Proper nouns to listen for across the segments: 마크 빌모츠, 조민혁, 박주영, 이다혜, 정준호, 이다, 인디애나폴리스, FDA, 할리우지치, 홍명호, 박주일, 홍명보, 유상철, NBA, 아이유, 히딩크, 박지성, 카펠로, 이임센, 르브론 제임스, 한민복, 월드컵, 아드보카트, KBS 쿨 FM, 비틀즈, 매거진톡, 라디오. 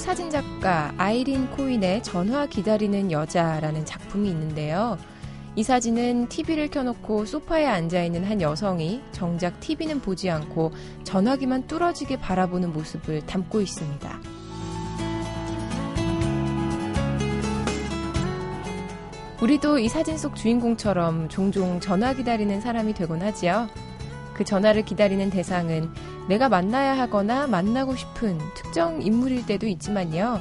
한국 사진작가 아이린 코인의 전화 기다리는 여자라는 작품이 있는데요. 이 사진은 TV를 켜놓고 소파에 앉아있는 한 여성이 정작 TV는 보지 않고 전화기만 뚫어지게 바라보는 모습을 담고 있습니다. 우리도 이 사진 속 주인공처럼 종종 전화 기다리는 사람이 되곤 하지요. 그 전화를 기다리는 대상은 내가 만나야 하거나 만나고 싶은 특정 인물일 때도 있지만요.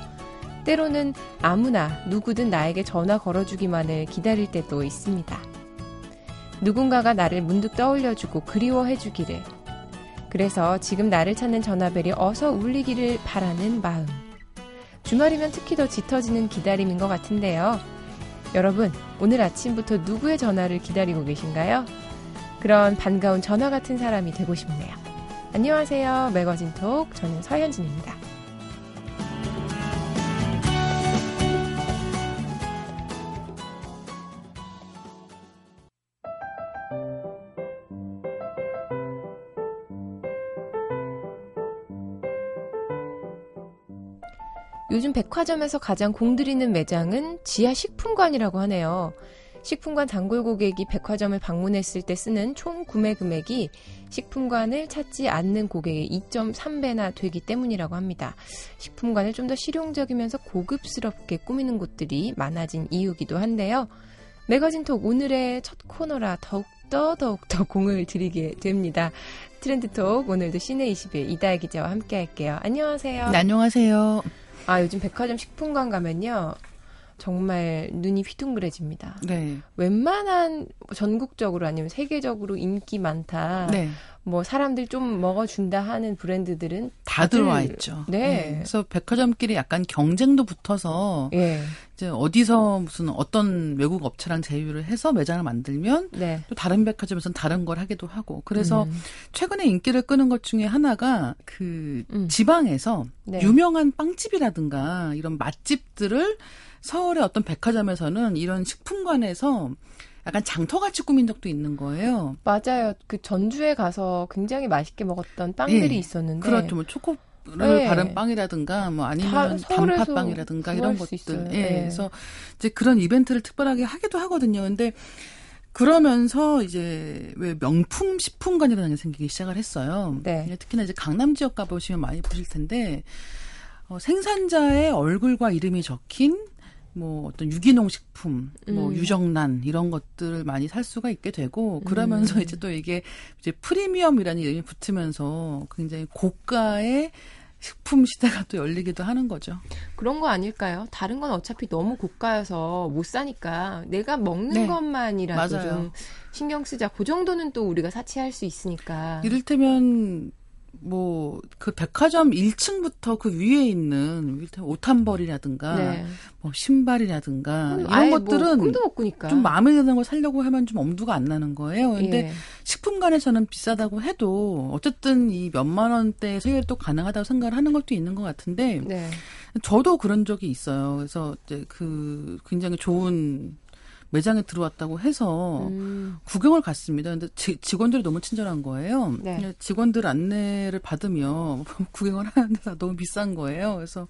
때로는 아무나 누구든 나에게 전화 걸어주기만을 기다릴 때도 있습니다. 누군가가 나를 문득 떠올려주고 그리워해주기를. 그래서 지금 나를 찾는 전화벨이 어서 울리기를 바라는 마음. 주말이면 특히 더 짙어지는 기다림인 것 같은데요. 여러분, 오늘 아침부터 누구의 전화를 기다리고 계신가요? 그런 반가운 전화 같은 사람이 되고 싶네요. 안녕하세요. 매거진톡, 저는 서현진입니다. 요즘 백화점에서 가장 공들이는 매장은 지하 식품관이라고 하네요. 식품관 단골 고객이 백화점을 방문했을 때 쓰는 총 구매 금액이 식품관을 찾지 않는 고객의 2.3배나 되기 때문이라고 합니다. 식품관을 좀 더 실용적이면서 고급스럽게 꾸미는 곳들이 많아진 이유기도 한데요. 매거진톡 오늘의 첫 코너라 더욱더 공을 들이게 됩니다. 트렌드 톡 오늘도 시내 20일 이다 기자와 함께 할게요. 안녕하세요. 네, 안녕하세요. 아, 요즘 백화점 식품관 가면요. 정말 눈이 휘둥그레집니다. 네. 웬만한 전국적으로 아니면 세계적으로 인기 많다. 네. 뭐 사람들 좀 먹어준다 하는 브랜드들은 다 들어와 있죠. 네. 네. 그래서 백화점끼리 약간 경쟁도 붙어서 네. 이제 어디서 무슨 어떤 외국 업체랑 제휴를 해서 매장을 만들면 네. 또 다른 백화점에서는 다른 걸 하기도 하고. 그래서 최근에 인기를 끄는 것 중에 하나가 그 지방에서 네. 유명한 빵집이라든가 이런 맛집들을 서울의 어떤 백화점에서는 이런 식품관에서 약간 장터같이 꾸민 적도 있는 거예요. 맞아요. 그 전주에 가서 굉장히 맛있게 먹었던 빵들이 네. 있었는데. 그렇죠. 뭐 초코를 네. 바른 빵이라든가 뭐 아니면 단팥빵이라든가 이런 것들. 예. 네. 그래서 이제 그런 이벤트를 특별하게 하기도 하거든요. 근데 그러면서 이제 왜 명품 식품관이라는 게 생기기 시작을 했어요. 네. 특히나 이제 강남 지역 가보시면 많이 보실 텐데 생산자의 얼굴과 이름이 적힌 뭐 어떤 유기농 식품, 뭐 유정란 이런 것들을 많이 살 수가 있게 되고 그러면서 이제 또 이게 이제 프리미엄이라는 이름이 붙으면서 굉장히 고가의 식품 시대가 또 열리기도 하는 거죠. 그런 거 아닐까요? 다른 건 어차피 너무 고가여서 못 사니까 내가 먹는 네. 것만이라도 맞아요. 좀 신경 쓰자. 그 정도는 또 우리가 사치할 수 있으니까. 이를테면 뭐, 그 백화점 1층부터 그 위에 있는 옷 한 벌이라든가, 네. 뭐, 신발이라든가, 이런 것들은 뭐 꿈도 못 꾸니까. 좀 마음에 드는 걸 사려고 하면 좀 엄두가 안 나는 거예요. 근데 예. 식품관에서는 비싸다고 해도, 어쨌든 이 몇만 원대의 세일도 가능하다고 생각을 하는 것도 있는 것 같은데, 네. 저도 그런 적이 있어요. 그래서 이제 그 굉장히 좋은 매장에 들어왔다고 해서 구경을 갔습니다. 근데 직원들이 너무 친절한 거예요. 네. 직원들 안내를 받으며 구경을 하는데 너무 비싼 거예요. 그래서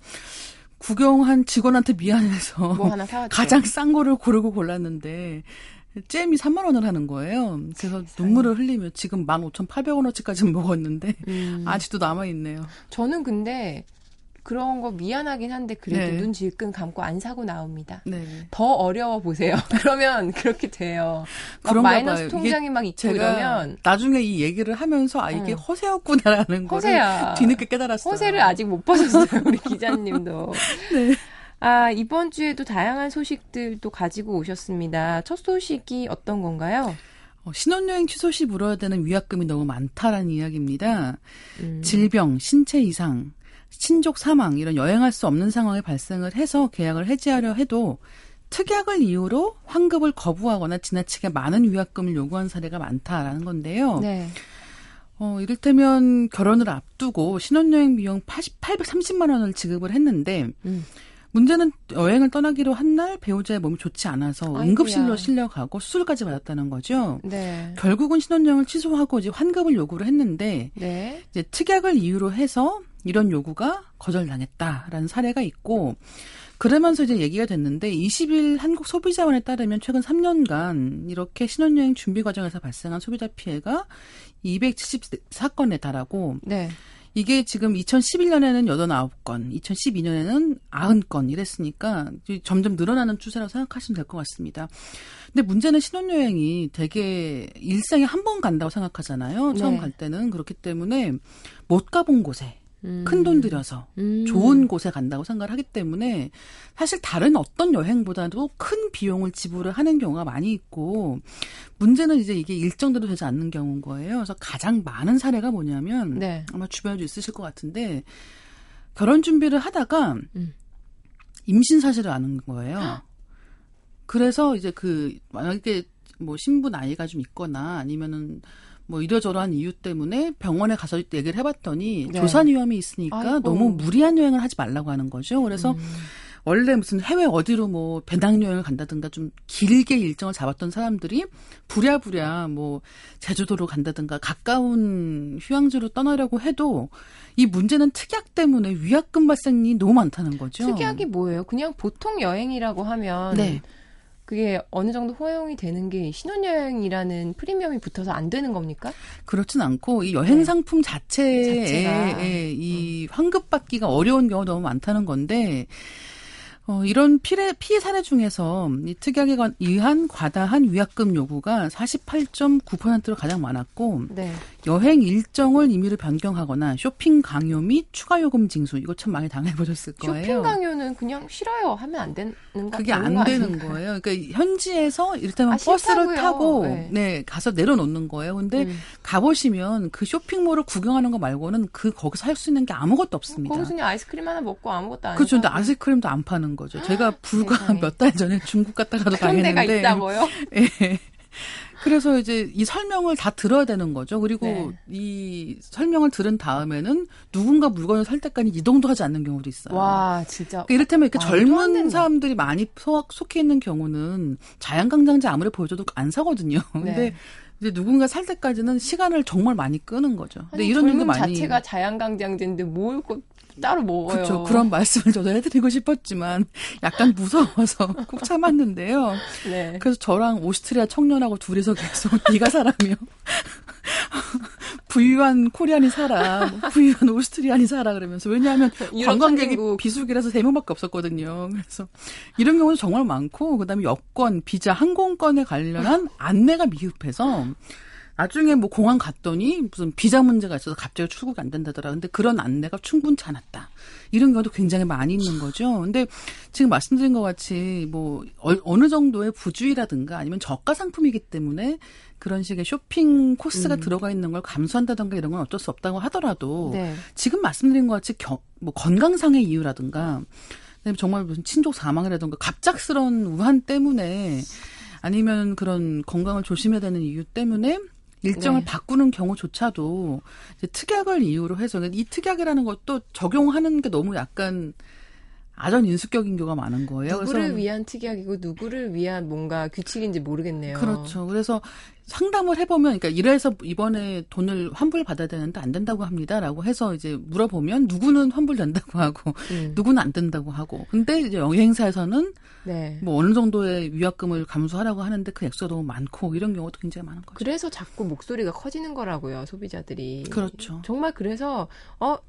구경한 직원한테 미안해서 뭐 하나 사왔죠. 가장 싼 거를 고르고 골랐는데 잼이 3만 원을 하는 거예요. 그래서 세상에. 눈물을 흘리며 지금 15,800원어치까지 먹었는데 아직도 남아있네요. 저는 근데 그런 거 미안하긴 한데 그래도 네. 눈 질끈 감고 안 사고 나옵니다. 네. 더 어려워 보세요. 그러면 그렇게 돼요. 막 마이너스 봐요. 통장이 막 있고 이러면 나중에 이 얘기를 하면서 아 이게 허세였구나라는 거를 뒤늦게 깨달았어요. 허세를 아직 못 벗었어요. 우리 기자님도. 네. 아, 이번 주에도 다양한 소식들도 가지고 오셨습니다. 첫 소식이 어떤 건가요? 신혼여행 취소 시 물어야 되는 위약금이 너무 많다라는 이야기입니다. 질병, 신체 이상, 친족 사망 이런 여행할 수 없는 상황이 발생을 해서 계약을 해지하려 해도 특약을 이유로 환급을 거부하거나 지나치게 많은 위약금을 요구한 사례가 많다라는 건데요. 네. 이를테면 결혼을 앞두고 신혼여행 비용 830만 원을 지급을 했는데 문제는 여행을 떠나기로 한 날 배우자의 몸이 좋지 않아서 아이고야. 응급실로 실려가고 수술까지 받았다는 거죠. 네. 결국은 신혼여행을 취소하고 이제 환급을 요구를 했는데 네. 이제 특약을 이유로 해서 이런 요구가 거절당했다라는 사례가 있고 그러면서 이제 얘기가 됐는데 20일 한국 소비자원에 따르면 최근 3년간 이렇게 신혼여행 준비 과정에서 발생한 소비자 피해가 274건에 달하고 네. 이게 지금 2011년에는 89건, 2012년에는 90건 이랬으니까 점점 늘어나는 추세라고 생각하시면 될 것 같습니다. 근데 문제는 신혼여행이 되게 일생에 한 번 간다고 생각하잖아요. 처음 네. 갈 때는. 그렇기 때문에 못 가본 곳에 큰돈 들여서 좋은 곳에 간다고 생각을 하기 때문에 사실 다른 어떤 여행보다도 큰 비용을 지불을 하는 경우가 많이 있고 문제는 이제 이게 일정대로 되지 않는 경우인 거예요. 그래서 가장 많은 사례가 뭐냐면 네. 아마 주변에도 있으실 것 같은데 결혼 준비를 하다가 임신 사실을 아는 거예요. 헉? 그래서 이제 그 만약에 뭐 신부 나이가 좀 있거나 아니면은 뭐 이러저러한 이유 때문에 병원에 가서 얘기를 해봤더니 네. 조산 위험이 있으니까 아이고. 너무 무리한 여행을 하지 말라고 하는 거죠. 그래서 원래 무슨 해외 어디로 뭐 배낭여행을 간다든가 좀 길게 일정을 잡았던 사람들이 부랴부랴 뭐 제주도로 간다든가 가까운 휴양지로 떠나려고 해도 이 문제는 특약 때문에 위약금 발생이 너무 많다는 거죠. 특약이 뭐예요? 그냥 보통 여행이라고 하면 네. 그게 어느 정도 허용이 되는 게 신혼여행이라는 프리미엄이 붙어서 안 되는 겁니까? 그렇진 않고 이 여행 상품 자체에 이 환급받기가 어려운 경우가 너무 많다는 건데 이런 피해 사례 중에서 이 특약에 의한 과다한 위약금 요구가 48.9%로 가장 많았고 네. 여행 일정을 임의로 변경하거나 쇼핑 강요 및 추가 요금 징수 이거 참 많이 당해보셨을 거예요. 쇼핑 강요는 그냥 싫어요 하면 안 되는 거 그게 안 되는 거예요. 그러니까 현지에서 이를테면 버스를 싫다고요. 타고 네, 가서 내려놓는 거예요. 근데 가보시면 그 쇼핑몰을 구경하는 거 말고는 그 거기서 할 수 있는 게 아무것도 없습니다. 거기서 그냥 아이스크림 하나 먹고 아무것도 안 해요. 그렇죠. 근데 아이스크림도 안 파는 거죠. 제가 불과 몇 달 전에 중국 갔다가도 당했는데. 그런 데가 있다고요? 네. 그래서 이제 이 설명을 다 들어야 되는 거죠. 그리고 네. 이 설명을 들은 다음에는 누군가 물건을 살 때까지 이동도 하지 않는 경우도 있어요. 와, 진짜. 그러니까 이를테면 이렇게 젊은 사람들이 많이 속해 있는 경우는 자양강장제 아무리 보여줘도 안 사거든요. 근데 네. 이제 누군가 살 때까지는 시간을 정말 많이 끄는 거죠. 근데 아니, 이런 젊음 자체가 자양강장제인데 뭘 꼭 따로 먹어요. 그렇죠. 그런 말씀을 저도 해드리고 싶었지만 약간 무서워서 꾹 참았는데요. 네. 그래서 저랑 오스트리아 청년하고 둘이서 계속 네가 사람이요. 부유한 코리안이 살아. 부유한 오스트리안이 살아. 그러면서 왜냐하면 관광객이 비수기라서 3명밖에 없었거든요. 그래서 이런 경우도 정말 많고 그다음에 여권, 비자, 항공권에 관련한 안내가 미흡해서 나중에 뭐 공항 갔더니 무슨 비자 문제가 있어서 갑자기 출국이 안 된다더라. 근데 그런 안내가 충분치 않았다. 이런 경우도 굉장히 많이 있는 거죠. 근데 지금 말씀드린 것 같이 뭐 어느 정도의 부주의라든가 아니면 저가 상품이기 때문에 그런 식의 쇼핑 코스가 들어가 있는 걸 감수한다든가 이런 건 어쩔 수 없다고 하더라도 네. 지금 말씀드린 것 같이 뭐 건강상의 이유라든가 정말 무슨 친족 사망이라든가 갑작스러운 우한 때문에 아니면 그런 건강을 조심해야 되는 이유 때문에 일정을 네. 바꾸는 경우조차도 이제 특약을 이유로 해서 이 특약이라는 것도 적용하는 게 너무 약간 아전인수격인 경우가 많은 거예요. 누구를 그래서, 위한 특약이고 누구를 위한 뭔가 규칙인지 모르겠네요. 그렇죠. 그래서 상담을 해보면 그러니까 이래서 이번에 돈을 환불받아야 되는데 안 된다고 합니다라고 해서 이제 물어보면 누구는 환불된다고 하고 누구는 안 된다고 하고 근데 이제 여행사에서는 네. 뭐 어느 정도의 위약금을 감수하라고 하는데 그 액수가 너무 많고 이런 경우도 굉장히 많은 거죠. 그래서 자꾸 목소리가 커지는 거라고요. 소비자들이. 그렇죠. 정말 그래서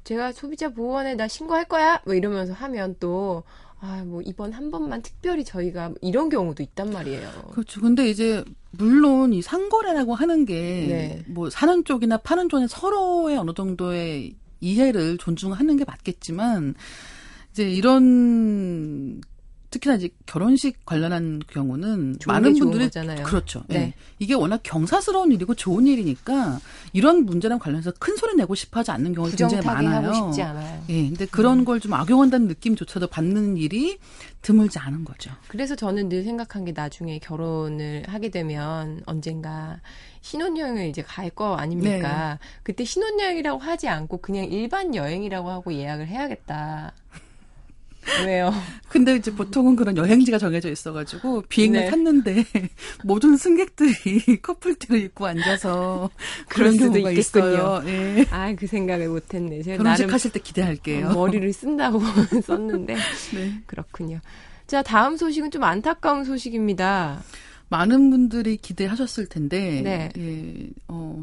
제가 소비자 보호원에 나 신고할 거야 뭐 이러면서 하면 또 뭐 이번 한 번만 특별히 저희가 이런 경우도 있단 말이에요. 그렇죠. 근데 이제 물론 이 상거래라고 하는 게 뭐 네. 사는 쪽이나 파는 쪽에 서로의 어느 정도의 이해를 존중하는 게 맞겠지만 이제 이런 특히나 이제 결혼식 관련한 경우는 많은 분들이 거잖아요. 그렇죠. 네. 네. 이게 워낙 경사스러운 일이고 좋은 일이니까 이런 문제랑 관련해서 큰 소리 내고 싶어하지 않는 경우가 굉장히 많아요. 부정타기 하고 싶지 않아요. 예. 네. 근데 그런 걸 좀 악용한다는 느낌조차도 받는 일이 드물지 않은 거죠. 그래서 저는 늘 생각한 게 나중에 결혼을 하게 되면 언젠가 신혼여행을 이제 갈 거 아닙니까? 네. 그때 신혼여행이라고 하지 않고 그냥 일반 여행이라고 하고 예약을 해야겠다. 왜요? 근데 이제 보통은 그런 여행지가 정해져 있어가지고 비행을 네. 탔는데 모든 승객들이 커플티를 입고 앉아서 그런 경우가 있어요. 네. 아, 그 생각을 못했네. 제가 결혼식 하실 때 기대할게요. 머리를 쓴다고 썼는데 네. 그렇군요. 자, 다음 소식은 좀 안타까운 소식입니다. 많은 분들이 기대하셨을 텐데 네. 예,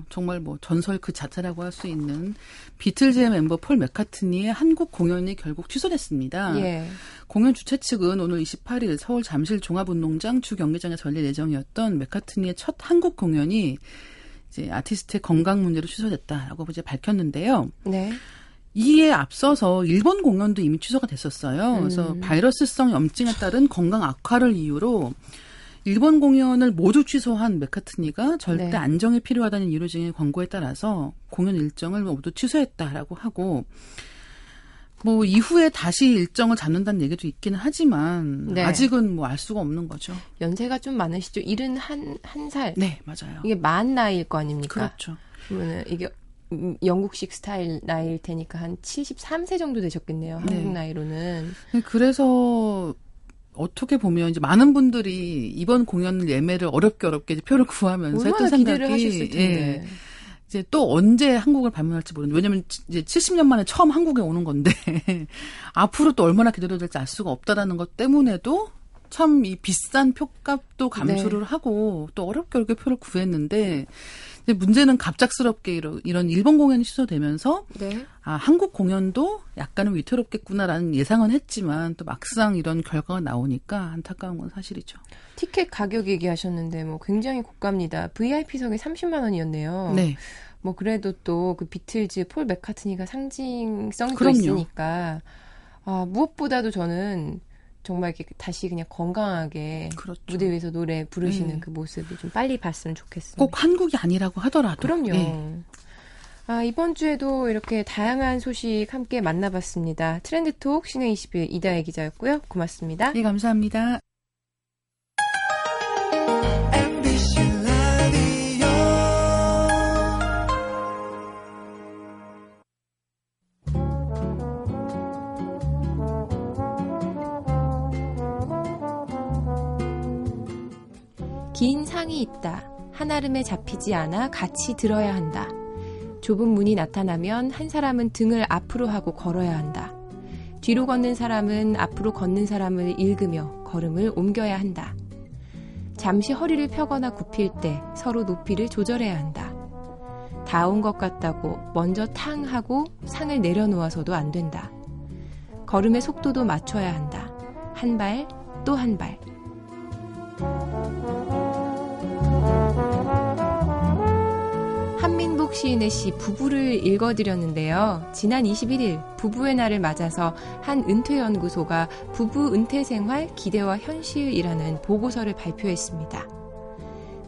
정말 뭐 전설 그 자체라고 할 수 있는 비틀즈의 멤버 폴 맥카트니의 한국 공연이 결국 취소됐습니다. 예. 공연 주최 측은 오늘 28일 서울 잠실 종합운동장 주 경기장에서 열릴 예정이었던 맥카트니의 첫 한국 공연이 이제 아티스트의 건강 문제로 취소됐다라고 이제 밝혔는데요. 네. 이에 앞서서 일본 공연도 이미 취소가 됐었어요. 그래서 바이러스성 염증에 따른 건강 악화를 이유로 일본 공연을 모두 취소한 맥카트니가 절대 네. 안정이 필요하다는 이유 중에 광고에 따라서 공연 일정을 모두 취소했다라고 하고 뭐 이후에 다시 일정을 잡는다는 얘기도 있기는 하지만 네. 아직은 뭐 알 수가 없는 거죠. 연세가 좀 많으시죠? 71살. 네, 맞아요. 이게 만 나이일 거 아닙니까? 그렇죠. 그러면 이게 영국식 스타일 나이일 테니까 한 73세 정도 되셨겠네요. 한국 네. 나이로는. 그래서 어떻게 보면 이제 많은 분들이 이번 공연 예매를 어렵게 이제 표를 구하면서 했던 생각이 기대를 하셨을 텐데. 예, 이제 또 언제 한국을 방문할지 모르는데 왜냐하면 이제 70년 만에 처음 한국에 오는 건데 앞으로 또 얼마나 기다려야 될지 알 수가 없다라는 것 때문에도 참 이 비싼 표값도 감수를 네. 하고 또 어렵게 표를 구했는데 이제 문제는 갑작스럽게 이런 일본 공연이 취소되면서 네. 아, 한국 공연도 약간은 위태롭겠구나라는 예상은 했지만 또 막상 이런 결과가 나오니까 안타까운 건 사실이죠. 티켓 가격 얘기하셨는데 뭐 굉장히 고가입니다. VIP석에 30만 원이었네요. 네. 뭐 그래도 또 그 비틀즈 폴 맥카트니가 상징성도 그럼요. 있으니까 아, 무엇보다도 저는 정말 이렇게 다시 그냥 건강하게 그렇죠. 무대 위에서 노래 부르시는 그 모습을 좀 빨리 봤으면 좋겠습니다. 꼭 한국이 아니라고 하더라도. 그럼요. 네. 아, 이번 주에도 이렇게 다양한 소식 함께 만나봤습니다. 트렌드 톡 신의 21 이다혜 기자였고요. 고맙습니다. 네, 감사합니다. 긴 상이 있다. 한 아름에 잡히지 않아 같이 들어야 한다. 좁은 문이 나타나면 한 사람은 등을 앞으로 하고 걸어야 한다. 뒤로 걷는 사람은 앞으로 걷는 사람을 읽으며 걸음을 옮겨야 한다. 잠시 허리를 펴거나 굽힐 때 서로 높이를 조절해야 한다. 다 온 것 같다고 먼저 탕 하고 상을 내려놓아서도 안 된다. 걸음의 속도도 맞춰야 한다. 한 발, 또 한 발. 한민복 시인의 시 부부를 읽어드렸는데요. 지난 21일 부부의 날을 맞아서 한 은퇴연구소가 부부 은퇴생활 기대와 현실이라는 보고서를 발표했습니다.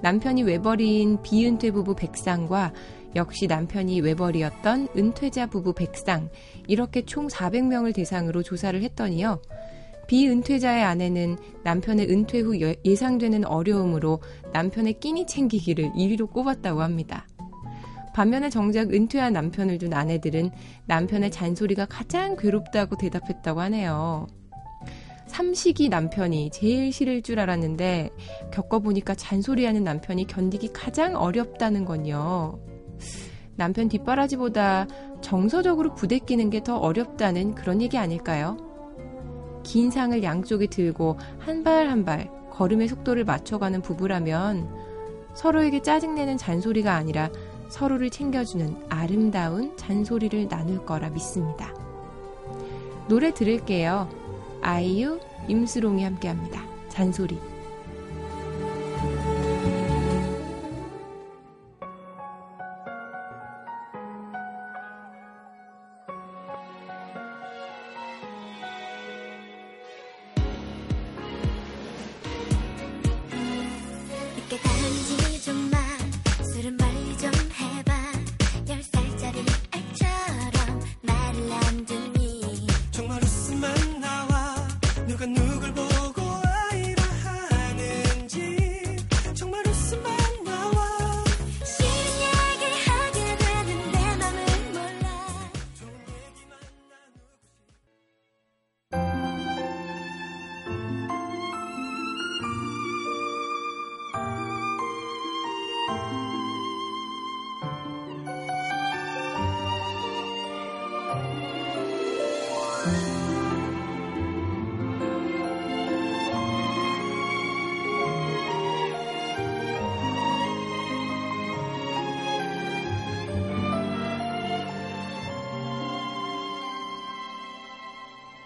남편이 외벌이인 비은퇴 부부 백상과 역시 남편이 외벌이였던 은퇴자 부부 백상 이렇게 총 400명을 대상으로 조사를 했더니요. 비은퇴자의 아내는 남편의 은퇴 후 예상되는 어려움으로 남편의 끼니 챙기기를 1위로 꼽았다고 합니다. 반면에 정작 은퇴한 남편을 둔 아내들은 남편의 잔소리가 가장 괴롭다고 대답했다고 하네요. 삼식이 남편이 제일 싫을 줄 알았는데 겪어보니까 잔소리하는 남편이 견디기 가장 어렵다는 건요. 남편 뒷바라지보다 정서적으로 부대끼는 게 더 어렵다는 그런 얘기 아닐까요? 긴 상을 양쪽에 들고 한 발 한 발 걸음의 속도를 맞춰가는 부부라면 서로에게 짜증내는 잔소리가 아니라 서로를 챙겨주는 아름다운 잔소리를 나눌 거라 믿습니다. 노래 들을게요. 아이유, 임수롱이 함께합니다. 잔소리. 누가 누굴 보고 아이라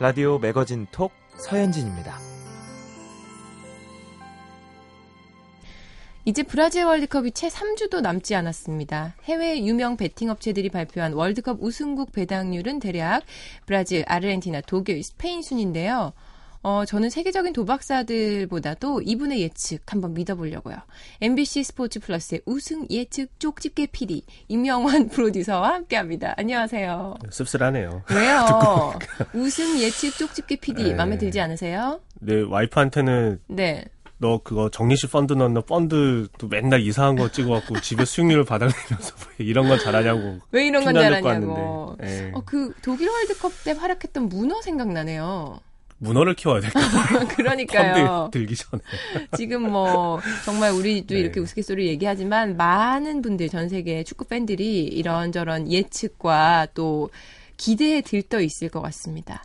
라디오 매거진톡 서현진입니다. 이제 브라질 월드컵이 채 3주도 남지 않았습니다. 해외 유명 베팅 업체들이 발표한 월드컵 우승국 배당률은 대략 브라질, 아르헨티나, 독일, 스페인 순인데요. 저는 세계적인 도박사들보다도 이분의 예측 한번 믿어보려고요. MBC 스포츠 플러스의 우승 예측 쪽집게 PD 임영환 프로듀서와 함께합니다. 안녕하세요. 씁쓸하네요. 왜요? 우승 예측 쪽집게 PD 네. 마음에 들지 않으세요? 네, 와이프한테는 네. 너 그거 정리식 펀드 넣는 펀드 또 맨날 이상한 거 찍어갖고 집에 수익률을 받아내면서 이런 건 잘하냐고. 왜 이런 건 잘하냐고. 네. 그 독일 월드컵 때 활약했던 문어 생각나네요. 문어를 키워야 될까? 그러니까요. 들기 전에. 지금 정말 우리도 네. 이렇게 우스갯소리 얘기하지만 많은 분들, 전 세계 축구 팬들이 이런저런 예측과 또 기대에 들떠 있을 것 같습니다.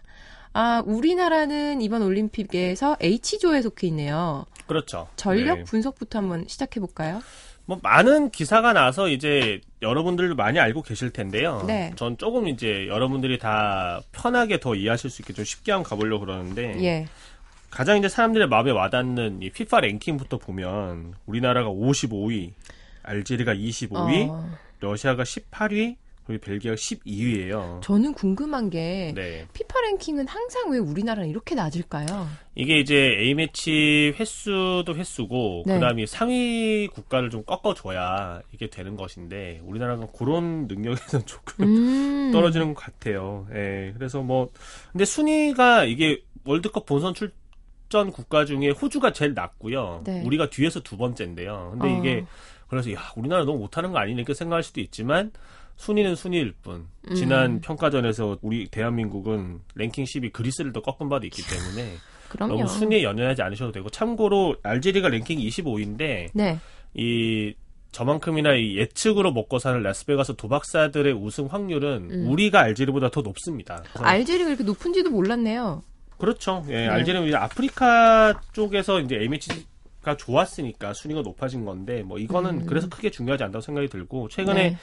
아, 우리나라는 이번 올림픽에서 H조에 속해 있네요. 그렇죠. 전력 네. 분석부터 한번 시작해볼까요? 많은 기사가 나서 이제 여러분들도 많이 알고 계실 텐데요. 네. 전 조금 이제 여러분들이 다 편하게 더 이해하실 수 있게 좀 쉽게 한번 가보려고 그러는데 예. 가장 이제 사람들의 마음에 와닿는 이 FIFA 랭킹부터 보면 우리나라가 55위, 알제리가 25위, 러시아가 18위, 그리고 벨기아가 12위예요. 저는 궁금한 게 네. 피파 랭킹은 항상 왜 우리나라는 이렇게 낮을까요? 이게 이제 A매치 횟수도 횟수고 네. 그다음에 상위 국가를 좀 꺾어줘야 이게 되는 것인데 우리나라는 그런 능력에서는 조금 떨어지는 것 같아요. 예, 그래서 근데 순위가 이게 월드컵 본선 출전 국가 중에 호주가 제일 낮고요. 네. 우리가 뒤에서 두 번째인데요. 근데 이게 그래서 야 우리나라 너무 못하는 거 아니냐 이렇게 생각할 수도 있지만 순위는 순위일 뿐. 지난 평가전에서 우리 대한민국은 랭킹 10위 그리스를 더 꺾은 바도 있기 때문에 그럼요. 너무 순위에 연연하지 않으셔도 되고 참고로 알제리가 랭킹 25위인데 네. 이 저만큼이나 이 예측으로 먹고 사는 라스베가스 도박사들의 우승 확률은 우리가 알제리보다 더 높습니다. 알제리가 이렇게 높은지도 몰랐네요. 그렇죠. 예, 네. 알제리는 아프리카 쪽에서 이제 MH 가 좋았으니까 순위가 높아진 건데 이거는 그래서 크게 중요하지 않다고 생각이 들고 최근에 네.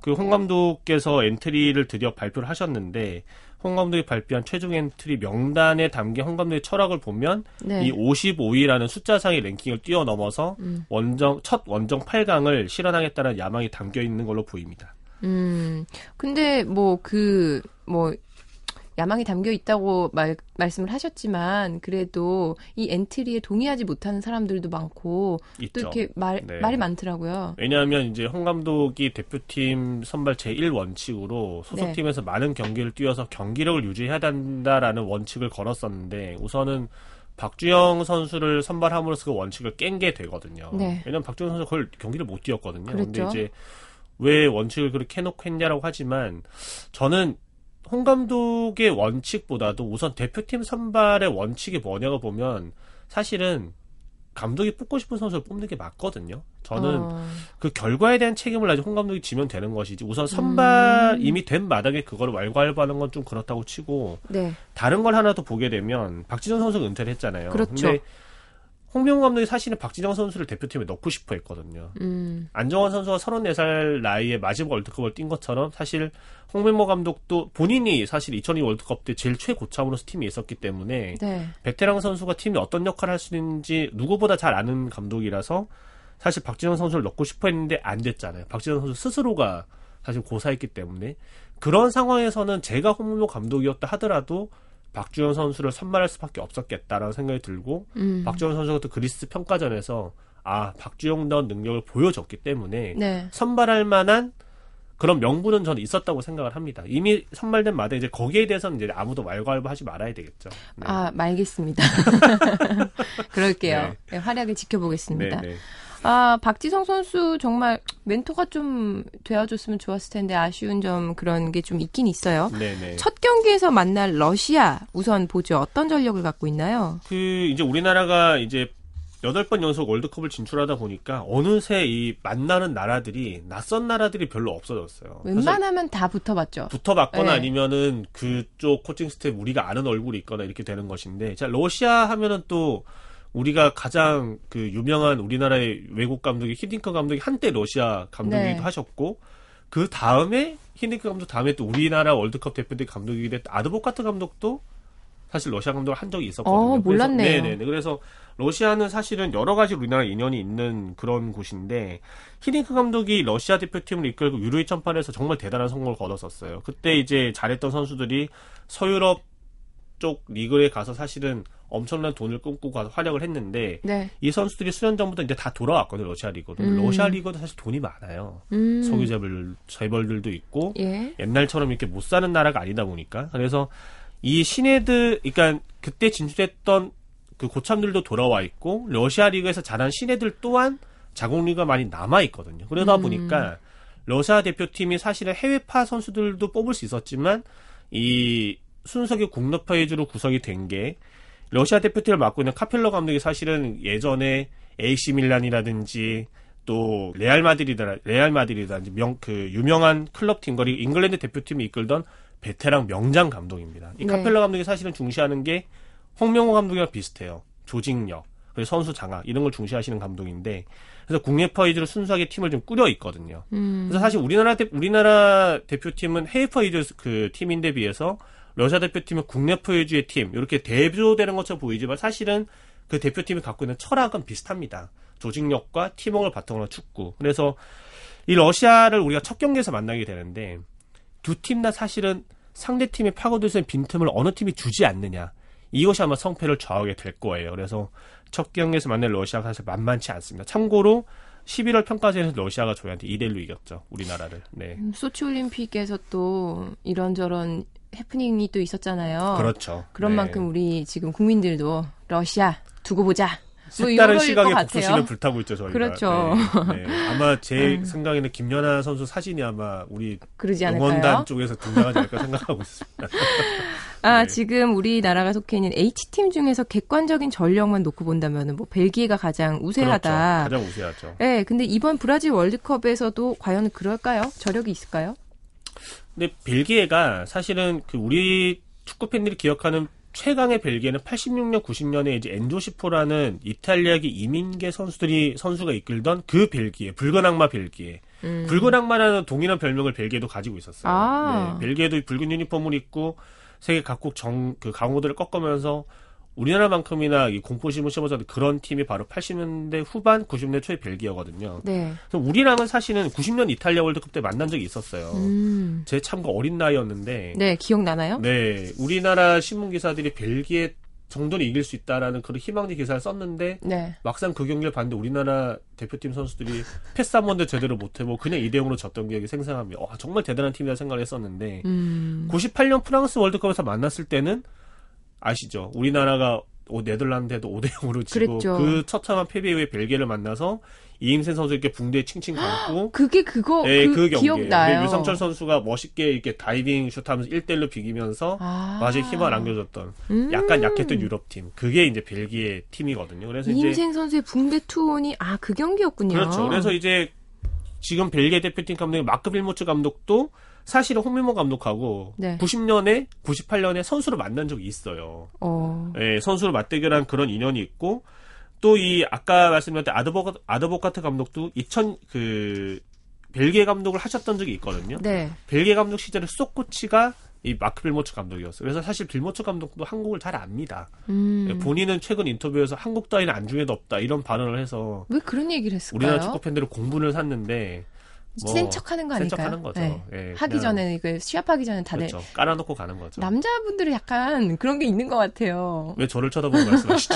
그 홍 감독께서 엔트리를 드디어 발표를 하셨는데 홍 감독이 발표한 최종 엔트리 명단에 담긴 홍 감독의 철학을 보면 네. 이 55위라는 숫자상의 랭킹을 뛰어넘어서 첫 원정 8강을 실현하겠다는 야망이 담겨 있는 걸로 보입니다. 근데 야망이 담겨 있다고 말씀을 하셨지만 그래도 이 엔트리에 동의하지 못하는 사람들도 많고 있죠. 또 이렇게 말이 많더라고요. 왜냐하면 이제 홍 감독이 대표팀 선발 제1 원칙으로 소속팀에서 네. 많은 경기를 뛰어서 경기력을 유지해야 된다라는 원칙을 걸었었는데 우선은 박주영 선수를 선발함으로써 그 원칙을 깬 게 되거든요. 네. 왜냐하면 박주영 선수가 그걸 경기를 못 뛰었거든요. 그런데 이제 왜 원칙을 그렇게 해놓고 했냐라고 하지만 저는 홍 감독의 원칙보다도 우선 대표팀 선발의 원칙이 뭐냐고 보면 사실은 감독이 뽑고 싶은 선수를 뽑는 게 맞거든요. 저는 그 결과에 대한 책임을 아직 홍 감독이 지면 되는 것이지 우선 선발 이미 된 마당에 그걸 왈가왈부하는 건 좀 그렇다고 치고 네. 다른 걸 하나 더 보게 되면 박지성 선수가 은퇴를 했잖아요. 그렇죠. 근데 홍명호 감독이 사실은 박지성 선수를 대표팀에 넣고 싶어 했거든요. 안정환 선수가 34살 나이에 마지막 월드컵을 뛴 것처럼 사실 홍명호 감독도 본인이 사실 2002 월드컵 때 제일 최고참으로서 팀이 있었기 때문에 네. 베테랑 선수가 팀이 어떤 역할을 할 수 있는지 누구보다 잘 아는 감독이라서 사실 박지성 선수를 넣고 싶어 했는데 안 됐잖아요. 박지성 선수 스스로가 사실 고사했기 때문에 그런 상황에서는 제가 홍명호 감독이었다 하더라도 박주영 선수를 선발할 수밖에 없었겠다라는 생각이 들고 박주영 선수가 또 그리스 평가전에서 박주영다운 능력을 보여줬기 때문에 네. 선발할 만한 그런 명분은 저는 있었다고 생각을 합니다. 이미 선발된 마다 이제 거기에 대해서는 이제 아무도 왈가왈부하지 말아야 되겠죠. 네. 말겠습니다. 그럴게요. 네. 네, 활약을 지켜보겠습니다. 네, 네. 박지성 선수 정말 멘토가 좀 되어줬으면 좋았을 텐데 아쉬운 점 그런 게 좀 있긴 있어요. 네네. 첫 경기에서 만날 러시아 우선 보죠. 어떤 전력을 갖고 있나요? 이제 우리나라가 이제 8번 연속 월드컵을 진출하다 보니까 어느새 이 만나는 나라들이 낯선 나라들이 별로 없어졌어요. 웬만하면 다 붙어봤죠. 붙어봤거나 네. 아니면은 그쪽 코칭 스텝 우리가 아는 얼굴이 있거나 이렇게 되는 것인데 자 러시아 하면은 또 우리가 가장 그 유명한 우리나라의 외국 감독이 히딩크 감독이 한때 러시아 감독이기도 네. 하셨고 그 다음에 히딩크 감독 다음에 또 우리나라 월드컵 대표팀 감독이기도 했던 아드보카트 감독도 사실 러시아 감독을 한 적이 있었거든요. 몰랐네요. 그래서, 네네네. 그래서 러시아는 사실은 여러 가지 우리나라 인연이 있는 그런 곳인데, 히딩크 감독이 러시아 대표팀을 이끌고 유로 2008에서 정말 대단한 성공을 거뒀었어요. 그때 이제 잘했던 선수들이 서유럽 쪽 리그에 가서 사실은 엄청난 돈을 꿈꾸고 가서 활약을 했는데, 네. 이 선수들이 수년 전부터 이제 다 돌아왔거든요, 러시아 리그로. 러시아 리그도 사실 돈이 많아요. 석유 재벌들도 있고, 예. 옛날처럼 이렇게 못 사는 나라가 아니다 보니까. 그래서 이 신예들, 그러니까 그때 진출했던 그 고참들도 돌아와 있고, 러시아 리그에서 자란 신예들 또한 자국 리그가 많이 남아 있거든요. 그러다 보니까 러시아 대표팀이 사실은 해외파 선수들도 뽑을 수 있었지만, 이 순석이 국내파 위주로 구성이 된 게, 러시아 대표팀을 맡고 있는 카펠로 감독이 사실은 예전에 AC 밀란이라든지 또 레알 마드리드라든지 그 유명한 클럽팀, 그리고 잉글랜드 대표팀이 이끌던 베테랑 명장 감독입니다. 이 카펠로 감독이 사실은 중시하는 게 홍명호 감독이랑 비슷해요. 조직력, 그리고 선수 장악, 이런 걸 중시하시는 감독인데, 그래서 국내파 위주로 순수하게 팀을 좀 꾸려 있거든요. 그래서 사실 우리나라 대표팀은 해외파 위주의 그 팀인데 비해서 러시아 대표팀은 국내파 위주의 팀, 이렇게 대조되는 것처럼 보이지만 사실은 그 대표팀이 갖고 있는 철학은 비슷합니다. 조직력과 팀워크를 바탕으로 축구. 그래서 이 러시아를 우리가 첫 경기에서 만나게 되는데, 두 팀 다 사실은 상대 팀이 파고들 수 있는 빈틈을 어느 팀이 주지 않느냐, 이것이 아마 성패를 좌우하게 될 거예요. 그래서 첫 경기에서 만날 러시아가 사실 만만치 않습니다. 참고로 11월 평가전에서 러시아가 저희한테 2대1로 이겼죠, 우리나라를. 네. 소치올림픽에서 또 이런저런 해프닝이 또 있었잖아요. 그렇죠. 그런 만큼 우리 지금 국민들도 러시아 두고 보자, 색다른 시각에 복수심을 불타고 있죠, 저희가. 그렇죠. 네, 네. 아마 제 생각에는 김연아 선수 사진이 아마 우리 응원단 쪽에서 등장하지 않을까 생각하고 있습니다. 네. 지금 우리나라가 속해 있는 H팀 중에서 객관적인 전력만 놓고 본다면 뭐 벨기에가 가장 우세하다. 그렇죠. 가장 우세하죠. 네, 근데 이번 브라질 월드컵에서도 과연 그럴까요? 저력이 있을까요? 근데 벨기에가 사실은 그 우리 축구 팬들이 기억하는 최강의 벨기에는 86년, 90년에 이제 엔조시포라는 이탈리아계 이민계 선수가 이끌던 그 벨기에, 붉은 악마 벨기에. 붉은 악마라는 동일한 별명을 벨기에도 가지고 있었어요. 아. 네, 벨기에도 붉은 유니폼을 입고 세계 각국 그 강호들을 꺾으면서 우리나라만큼이나 이 공포심을 심어줬던 그런 팀이 바로 80년대 후반, 90년대 초의 벨기에거든요. 네. 그래서 우리랑은 사실은 90년 이탈리아 월드컵 때 만난 적이 있었어요. 제 참가 어린 나이였는데. 네, 기억나나요? 네. 우리나라 신문기사들이 벨기에 정도는 이길 수 있다라는 그런 희망지 기사를 썼는데, 네. 막상 그 경기를 봤는데 우리나라 대표팀 선수들이 패스 한 번도 제대로 못해보고 그냥 2대0으로 졌던 기억이 생생합니다. 와, 정말 대단한 팀이라 생각을 했었는데, 98년 프랑스 월드컵에서 만났을 때는 아시죠? 우리나라가 네덜란드에도 5대0으로 지고 그 처참한 패배 이후에 벨기에를 만나서 이임센 선수 이렇게 붕대에 칭칭 감고, 그게 그거, 네, 그 기억나요. 유상철 선수가 멋있게 이렇게 다이빙 슛하면서 1대1로 비기면서 마지막 희망을 안겨줬던 약간 약했던 유럽팀, 그게 이제 벨기에 팀이거든요. 그래서 이임센 선수의 붕대 투혼이 그 경기였군요. 그렇죠. 그래서 이제 지금 벨기에 대표팀 감독인 마크 빌모츠 감독도 사실은 홍명호 감독하고 90년에, 98년에 선수로 만난 적이 있어요. 예, 선수로 맞대결한 그런 인연이 있고, 또 이 아까 말씀드렸던 아드보카트 감독도 벨기에 감독을 하셨던 적이 있거든요. 네. 벨기에 감독 시절에 수석코치가 이 마크 빌모츠 감독이었어요. 그래서 사실 빌모츠 감독도 한국을 잘 압니다. 본인은 최근 인터뷰에서 한국 따위는 안중에도 없다, 이런 발언을 해서. 왜 그런 얘기를 했을까요? 우리나라 축구 팬들은 공분을 샀는데. 뭐 센 척하는 거 아닐까요? 센 척하는 거죠. 네. 네, 하기 전에, 시합하기 전에 다들. 그렇죠. 깔아놓고 가는 거죠. 남자분들은 약간 그런 게 있는 것 같아요. 왜 저를 쳐다보고 말씀하시죠?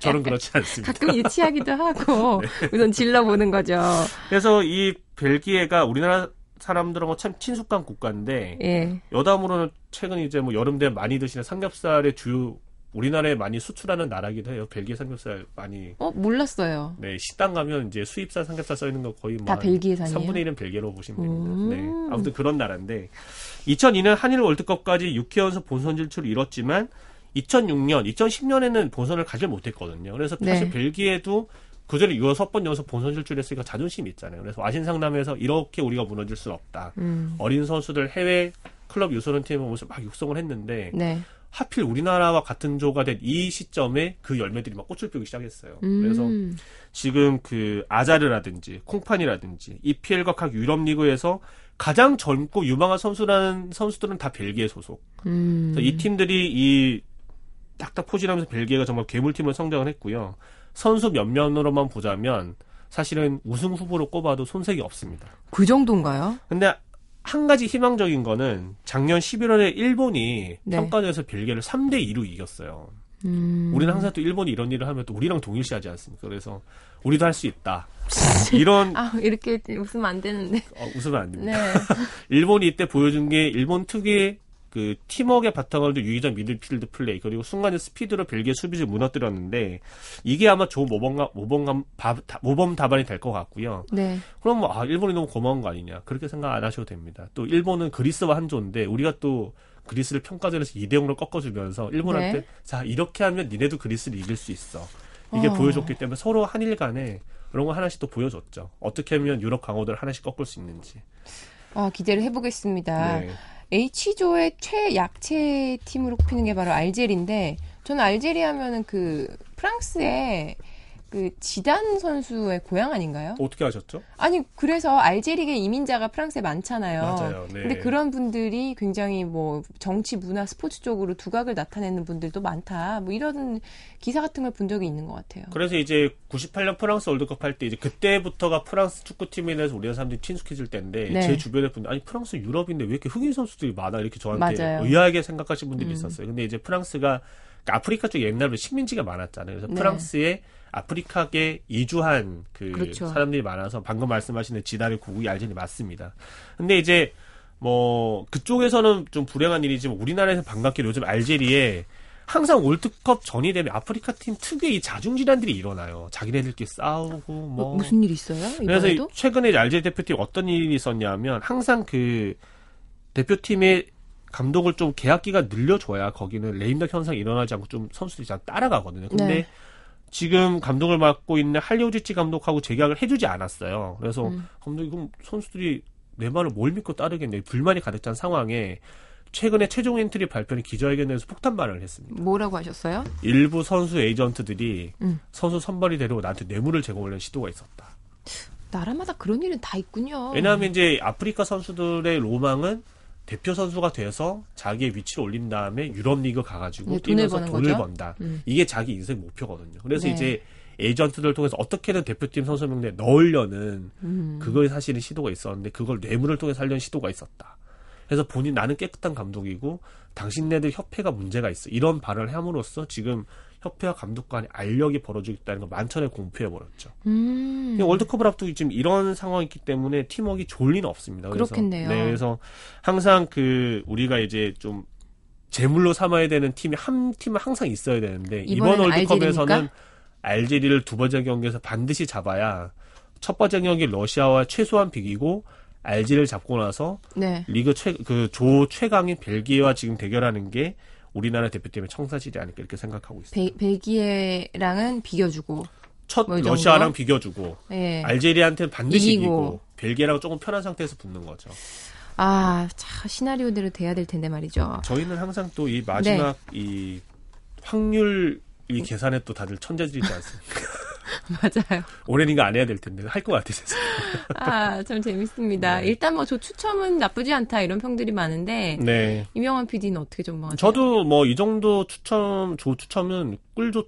저는 그렇지 않습니다. 가끔 유치하기도 하고, 네. 우선 질러보는 거죠. 그래서 이 벨기에가 우리나라 사람들하고 참 친숙한 국가인데, 예. 여담으로는 최근 이제 뭐 여름 되면 많이 드시는 삼겹살의 주요, 우리나라에 많이 수출하는 나라기도 해요. 벨기에 삼겹살 많이. 몰랐어요. 네, 식당 가면 이제 수입산 삼겹살 써 있는 거 거의 다 벨기에산이에요. 3분의 1은 벨기에로 보시면 됩니다. 네, 아무튼 그런 나라인데, 2002년 한일 월드컵까지 6회 연속 본선 진출을 이뤘지만 2006년, 2010년에는 본선을 가지 못했거든요. 그래서 사실 벨기에도 그전에 6번 연속 본선 진출했으니까 자존심이 있잖아요. 그래서 아신상남에서 이렇게 우리가 무너질 수는 없다. 어린 선수들 해외 클럽 유소년 팀을 막 육성을 했는데. 네. 하필 우리나라와 같은 조가 된 이 시점에 그 열매들이 막 꽃을 피우기 시작했어요. 그래서 지금 그 아자르라든지 콩판이라든지 EPL과 각 유럽 리그에서 가장 젊고 유망한 선수들은 다 벨기에 소속. 그래서 이 팀들이 이 딱딱 포진하면서 벨기에가 정말 괴물팀으로 성장을 했고요. 선수 면면으로만 보자면 사실은 우승 후보로 꼽아도 손색이 없습니다. 그 정도인가요? 근데 한 가지 희망적인 거는 작년 11월에 일본이 평가전에서 벨기에를 3-2로 이겼어요. 우리는 항상 또 일본이 이런 일을 하면 또 우리랑 동일시하지 않습니까? 그래서 우리도 할 수 있다. 이런 아, 이렇게 웃으면 안 되는데. 웃으면 안 됩니다. 네. 일본이 이때 보여준 게 일본 특유의 그 팀워크의 바탕으로 유의적 미드필드 플레이 그리고 순간의 스피드로 벨기에 수비를 무너뜨렸는데 이게 아마 좋은 모범 답안이 될 것 같고요. 네. 그럼 뭐, 일본이 너무 고마운 거 아니냐 그렇게 생각 안 하셔도 됩니다. 또 일본은 그리스와 한 조인데 우리가 또 그리스를 평가전에서 2-0으로 꺾어주면서 일본한테 네. 자 이렇게 하면 니네도 그리스를 이길 수 있어 이게 보여줬기 때문에 서로 한일 간에 이런 거 하나씩 또 보여줬죠. 어떻게 하면 유럽 강호들을 하나씩 꺾을 수 있는지. 기대를 해보겠습니다. 네. H조의 최약체 팀으로 꼽히는 게 바로 알제리인데 저는 알제리 하면은 그 프랑스의 그 지단 선수의 고향 아닌가요? 어떻게 아셨죠? 아니 그래서 알제리계 이민자가 프랑스에 많잖아요. 맞아요. 네. 근데 그런 분들이 굉장히 뭐 정치, 문화, 스포츠 쪽으로 두각을 나타내는 분들도 많다. 뭐 이런 기사 같은 걸 본 적이 있는 것 같아요. 그래서 이제 98년 프랑스 월드컵 할 때 이제 그때부터가 프랑스 축구팀에 대해서 우리나라 사람들이 친숙해질 때인데 네. 제 주변에 분들 아니 프랑스 유럽인데 왜 이렇게 흑인 선수들이 많아 이렇게 저한테 맞아요. 의아하게 생각하신 분들이 있었어요. 근데 이제 프랑스가 아프리카 쪽 옛날에 식민지가 많았잖아요. 그래서 네. 프랑스에 아프리카계 이주한 그렇죠. 사람들이 많아서 방금 말씀하신 지단의 고국이 알제리 맞습니다. 근데 이제 뭐 그쪽에서는 좀 불행한 일이지만 우리나라에서 반갑게도 요즘 알제리에 항상 월드컵 전이 되면 아프리카 팀 특유의 이 자중질환들이 일어나요. 자기네들끼리 싸우고 뭐 무슨 일이 있어요? 그래서 최근에 알제리 대표팀 어떤 일이 있었냐면 항상 그 대표팀의 감독을 좀 계약 기간 늘려줘야 거기는 레임덕 현상이 일어나지 않고 좀 선수들이 잘 따라가거든요. 근데 네. 지금 감독을 맡고 있는 할리우지치 감독하고 재계약을 해주지 않았어요. 그래서 감독이 그럼 선수들이 내 말을 뭘 믿고 따르겠냐 불만이 가득 찬 상황에 최근에 최종 엔트리 발표는 기자회견에서 폭탄 발언을 했습니다. 뭐라고 하셨어요? 일부 선수 에이전트들이 선수 선발이 되려고 나한테 뇌물을 제공하려는 시도가 있었다. 나라마다 그런 일은 다 있군요. 왜냐하면 이제 아프리카 선수들의 로망은 대표 선수가 돼서 자기의 위치를 올린 다음에 유럽 리그 가가지고 뛰면서 돈을 번다. 이게 자기 인생 목표거든요. 그래서 네. 이제 에이전트들 통해서 어떻게든 대표팀 선수 명단에 넣으려는 그거에 사실은 시도가 있었는데 그걸 뇌물을 통해서 하려는 시도가 있었다. 그래서 본인 나는 깨끗한 감독이고 당신네들 협회가 문제가 있어. 이런 발언을 함으로써 지금 협회와 감독 간에 알력이 벌어지고 있다는 걸 만천에 공표해버렸죠. 월드컵을 앞두고 지금 이런 상황이기 때문에 팀워크가 좋을 리는 없습니다. 그렇겠네요. 네, 그래서 항상 그 우리가 이제 좀 재물로 삼아야 되는 팀이 한 팀은 항상 있어야 되는데 이번 월드컵에서는 알제리를 두 번째 경기에서 반드시 잡아야 첫 번째 경기 러시아와 최소한 비기고 알제리를 잡고 나서 네. 리그 조 최강인 벨기에와 지금 대결하는 게 우리나라 대표팀의 청사진이 아닐까 이렇게 생각하고 있어요. 벨기에랑은 비겨주고 첫 뭐 러시아랑 비겨주고 네. 알제리한테는 반드시 이기고 벨기에랑 조금 편한 상태에서 붙는 거죠. 아, 자, 시나리오대로 돼야 될 텐데 말이죠. 저희는 항상 또 이 마지막 네. 이 확률 이 계산에 또 다들 천재들이지 않습니까? 맞아요. 올해는 안 해야 될 텐데 할 것 같아서. 아, 참 재밌습니다. 네. 일단 뭐 저 추첨은 나쁘지 않다 이런 평들이 많은데 네. 임영환 PD는 어떻게 전망하세요? 저도 뭐 이 정도 추첨 조 추첨은 꿀조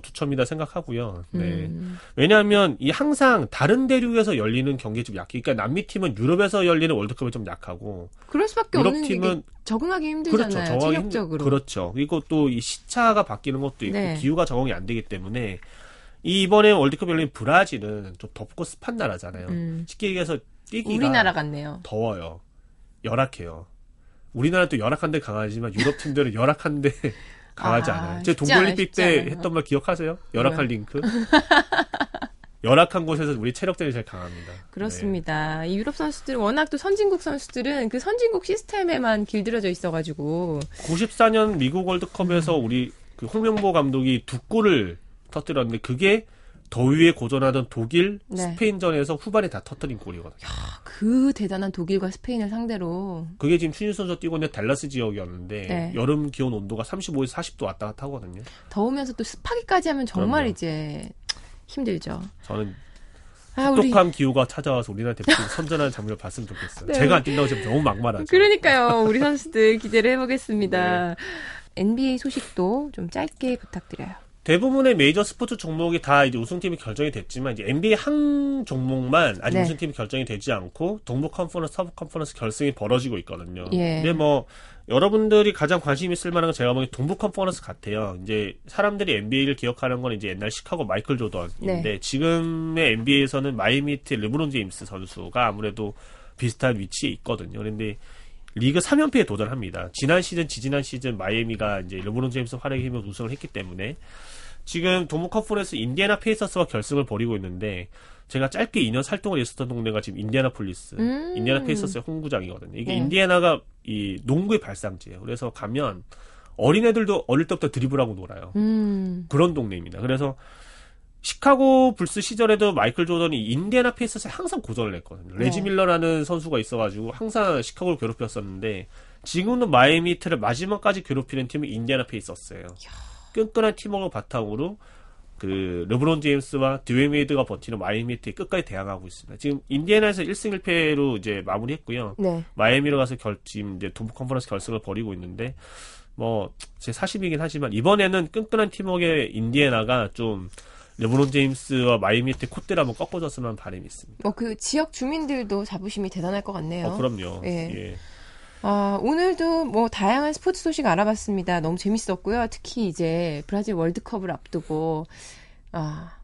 추첨이다 생각하고요. 네. 왜냐하면 이 항상 다른 대륙에서 열리는 경기에 좀 약해. 그러니까 남미 팀은 유럽에서 열리는 월드컵이 좀 약하고. 그럴 수밖에 유럽 없는 팀은 적응하기 힘들잖아요. 그렇죠. 체력적으로. 그렇죠. 그리고 또 이 시차가 바뀌는 것도 있고 네. 기후가 적응이 안 되기 때문에. 이번에 월드컵 열린 브라질은 좀 덥고 습한 나라잖아요. 쉽게 얘기해서 뛰기가 우리나라 같네요. 더워요. 열악해요. 우리나라도 열악한데 강하지만 유럽 팀들은 열악한데 강하지 않아요. 제 동계올림픽 때 했던 말 기억하세요? 열악한 링크. 열악한 곳에서 우리 체력들이 제일 강합니다. 그렇습니다. 네. 이 유럽 선수들은 워낙 또 선진국 선수들은 그 선진국 시스템에만 길들여져 있어가지고 94년 미국 월드컵에서 우리 그 홍명보 감독이 두 골을 터뜨렸는데 그게 더위에 고전하던 독일, 네. 스페인전에서 후반에 다 터뜨린 골이거든요. 이야, 그 대단한 독일과 스페인을 상대로. 그게 지금 추진 선수 뛰고 있는 댈러스 지역이었는데 네. 여름 기온 온도가 35에서 40도 왔다 갔다 하거든요. 더우면서 또 습하기까지 하면 정말 그럼요. 이제 힘들죠. 저는 혹독한 기후가 찾아와서 우리나라 대표팀 선전하는 장면을 봤으면 좋겠어요. 네. 제가 안 뛴다고 지금 너무 막말하죠. 그러니까요. 우리 선수들 기대를 해보겠습니다. 네. NBA 소식도 좀 짧게 부탁드려요. 대부분의 메이저 스포츠 종목이 다 이제 우승팀이 결정이 됐지만 이제 NBA 한 종목만 아직 네. 우승팀이 결정이 되지 않고 동부 컨퍼런스, 서부 컨퍼런스 결승이 벌어지고 있거든요. 예. 근데 뭐 여러분들이 가장 관심 있을 만한 건 제가 보기엔 동부 컨퍼런스 같아요. 이제 사람들이 NBA를 기억하는 건 이제 옛날 시카고 마이클 조던인데 네. 지금의 NBA에서는 마이애미의 르브론 제임스 선수가 아무래도 비슷한 위치에 있거든요. 그런데 리그 3연패에 도전합니다. 지난 시즌, 지지난 시즌 마이애미가 이제 르브론 제임스 활약의 힘으로 우승을 했기 때문에 지금 동부 컨퍼런스 인디애나 페이서스와 결승을 벌이고 있는데 제가 짧게 2년 활동을 했었던 동네가 지금 인디애나폴리스, 인디애나 페이서스의 홈구장이거든요. 이게 네. 인디애나가 이 농구의 발상지예요. 그래서 가면 어린애들도 어릴 때부터 드리블하고 놀아요. 그런 동네입니다. 그래서 시카고 불스 시절에도 마이클 조던이 인디애나 페이서스에 항상 고전을 했거든요. 레지 밀러라는 선수가 있어가지고 항상 시카고를 괴롭혔었는데 지금은 마이애미를 마지막까지 괴롭히는 팀은 인디애나 페이서스예요. 끈끈한 팀워크 바탕으로 그 르브론 제임스와 드웨인 웨이드가 버티는 마이애미에 끝까지 대항하고 있습니다. 지금 인디애나에서 1승 1패로 이제 마무리했고요. 네. 마이애미로 가서 지금 이제 동부 컨퍼런스 결승을 벌이고 있는데 뭐 제 사심이긴 하지만 이번에는 끈끈한 팀워크의 인디애나가 좀 르브론 제임스와 마이애미의 콧대를 한번 꺾어줬으면 하는 바람이 있습니다. 뭐 그 지역 주민들도 자부심이 대단할 것 같네요. 그럼요. 예. 예. 아, 오늘도 뭐 다양한 스포츠 소식 알아봤습니다. 너무 재밌었고요. 특히 이제 브라질 월드컵을 앞두고 아,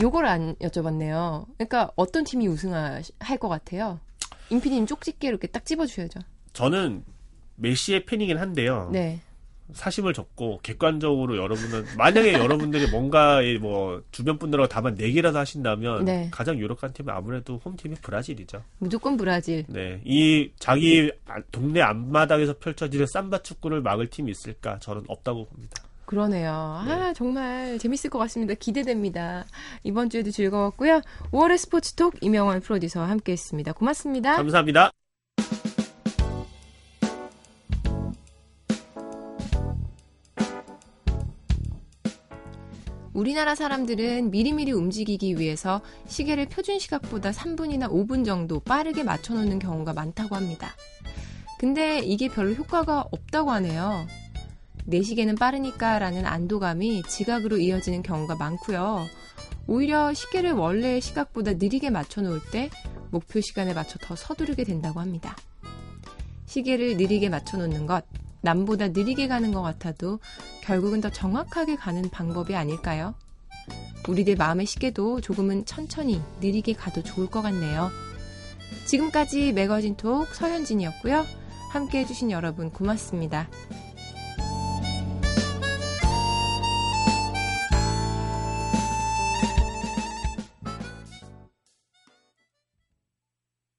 요걸 안 여쭤봤네요. 그러니까 어떤 팀이 우승할 것 같아요? 임피님 쪽집게로 이렇게 딱 집어주셔야죠. 저는 메시의 팬이긴 한데요. 네. 사심을 접고 객관적으로 여러분은 만약에 여러분들이 뭔가의 뭐 주변 분들하고 다만 4개라도 하신다면 네. 가장 유력한 팀은 아무래도 홈팀이 브라질이죠. 무조건 브라질. 네, 이 자기 동네 앞마당에서 펼쳐지는 삼바 축구를 막을 팀이 있을까? 저는 없다고 봅니다. 그러네요. 네. 아, 정말 재밌을 것 같습니다. 기대됩니다. 이번 주에도 즐거웠고요. 5월의 스포츠톡 임영환 프로듀서와 함께했습니다. 고맙습니다. 감사합니다. 우리나라 사람들은 미리미리 움직이기 위해서 시계를 표준 시각보다 3분이나 5분 정도 빠르게 맞춰놓는 경우가 많다고 합니다. 근데 이게 별로 효과가 없다고 하네요. 내 시계는 빠르니까 라는 안도감이 지각으로 이어지는 경우가 많고요. 오히려 시계를 원래의 시각보다 느리게 맞춰놓을 때 목표 시간에 맞춰 더 서두르게 된다고 합니다. 시계를 느리게 맞춰놓는 것, 남보다 느리게 가는 것 같아도 결국은 더 정확하게 가는 방법이 아닐까요? 우리들 마음의 시계도 조금은 천천히 느리게 가도 좋을 것 같네요. 지금까지 매거진톡 서현진이었고요. 함께해 주신 여러분 고맙습니다.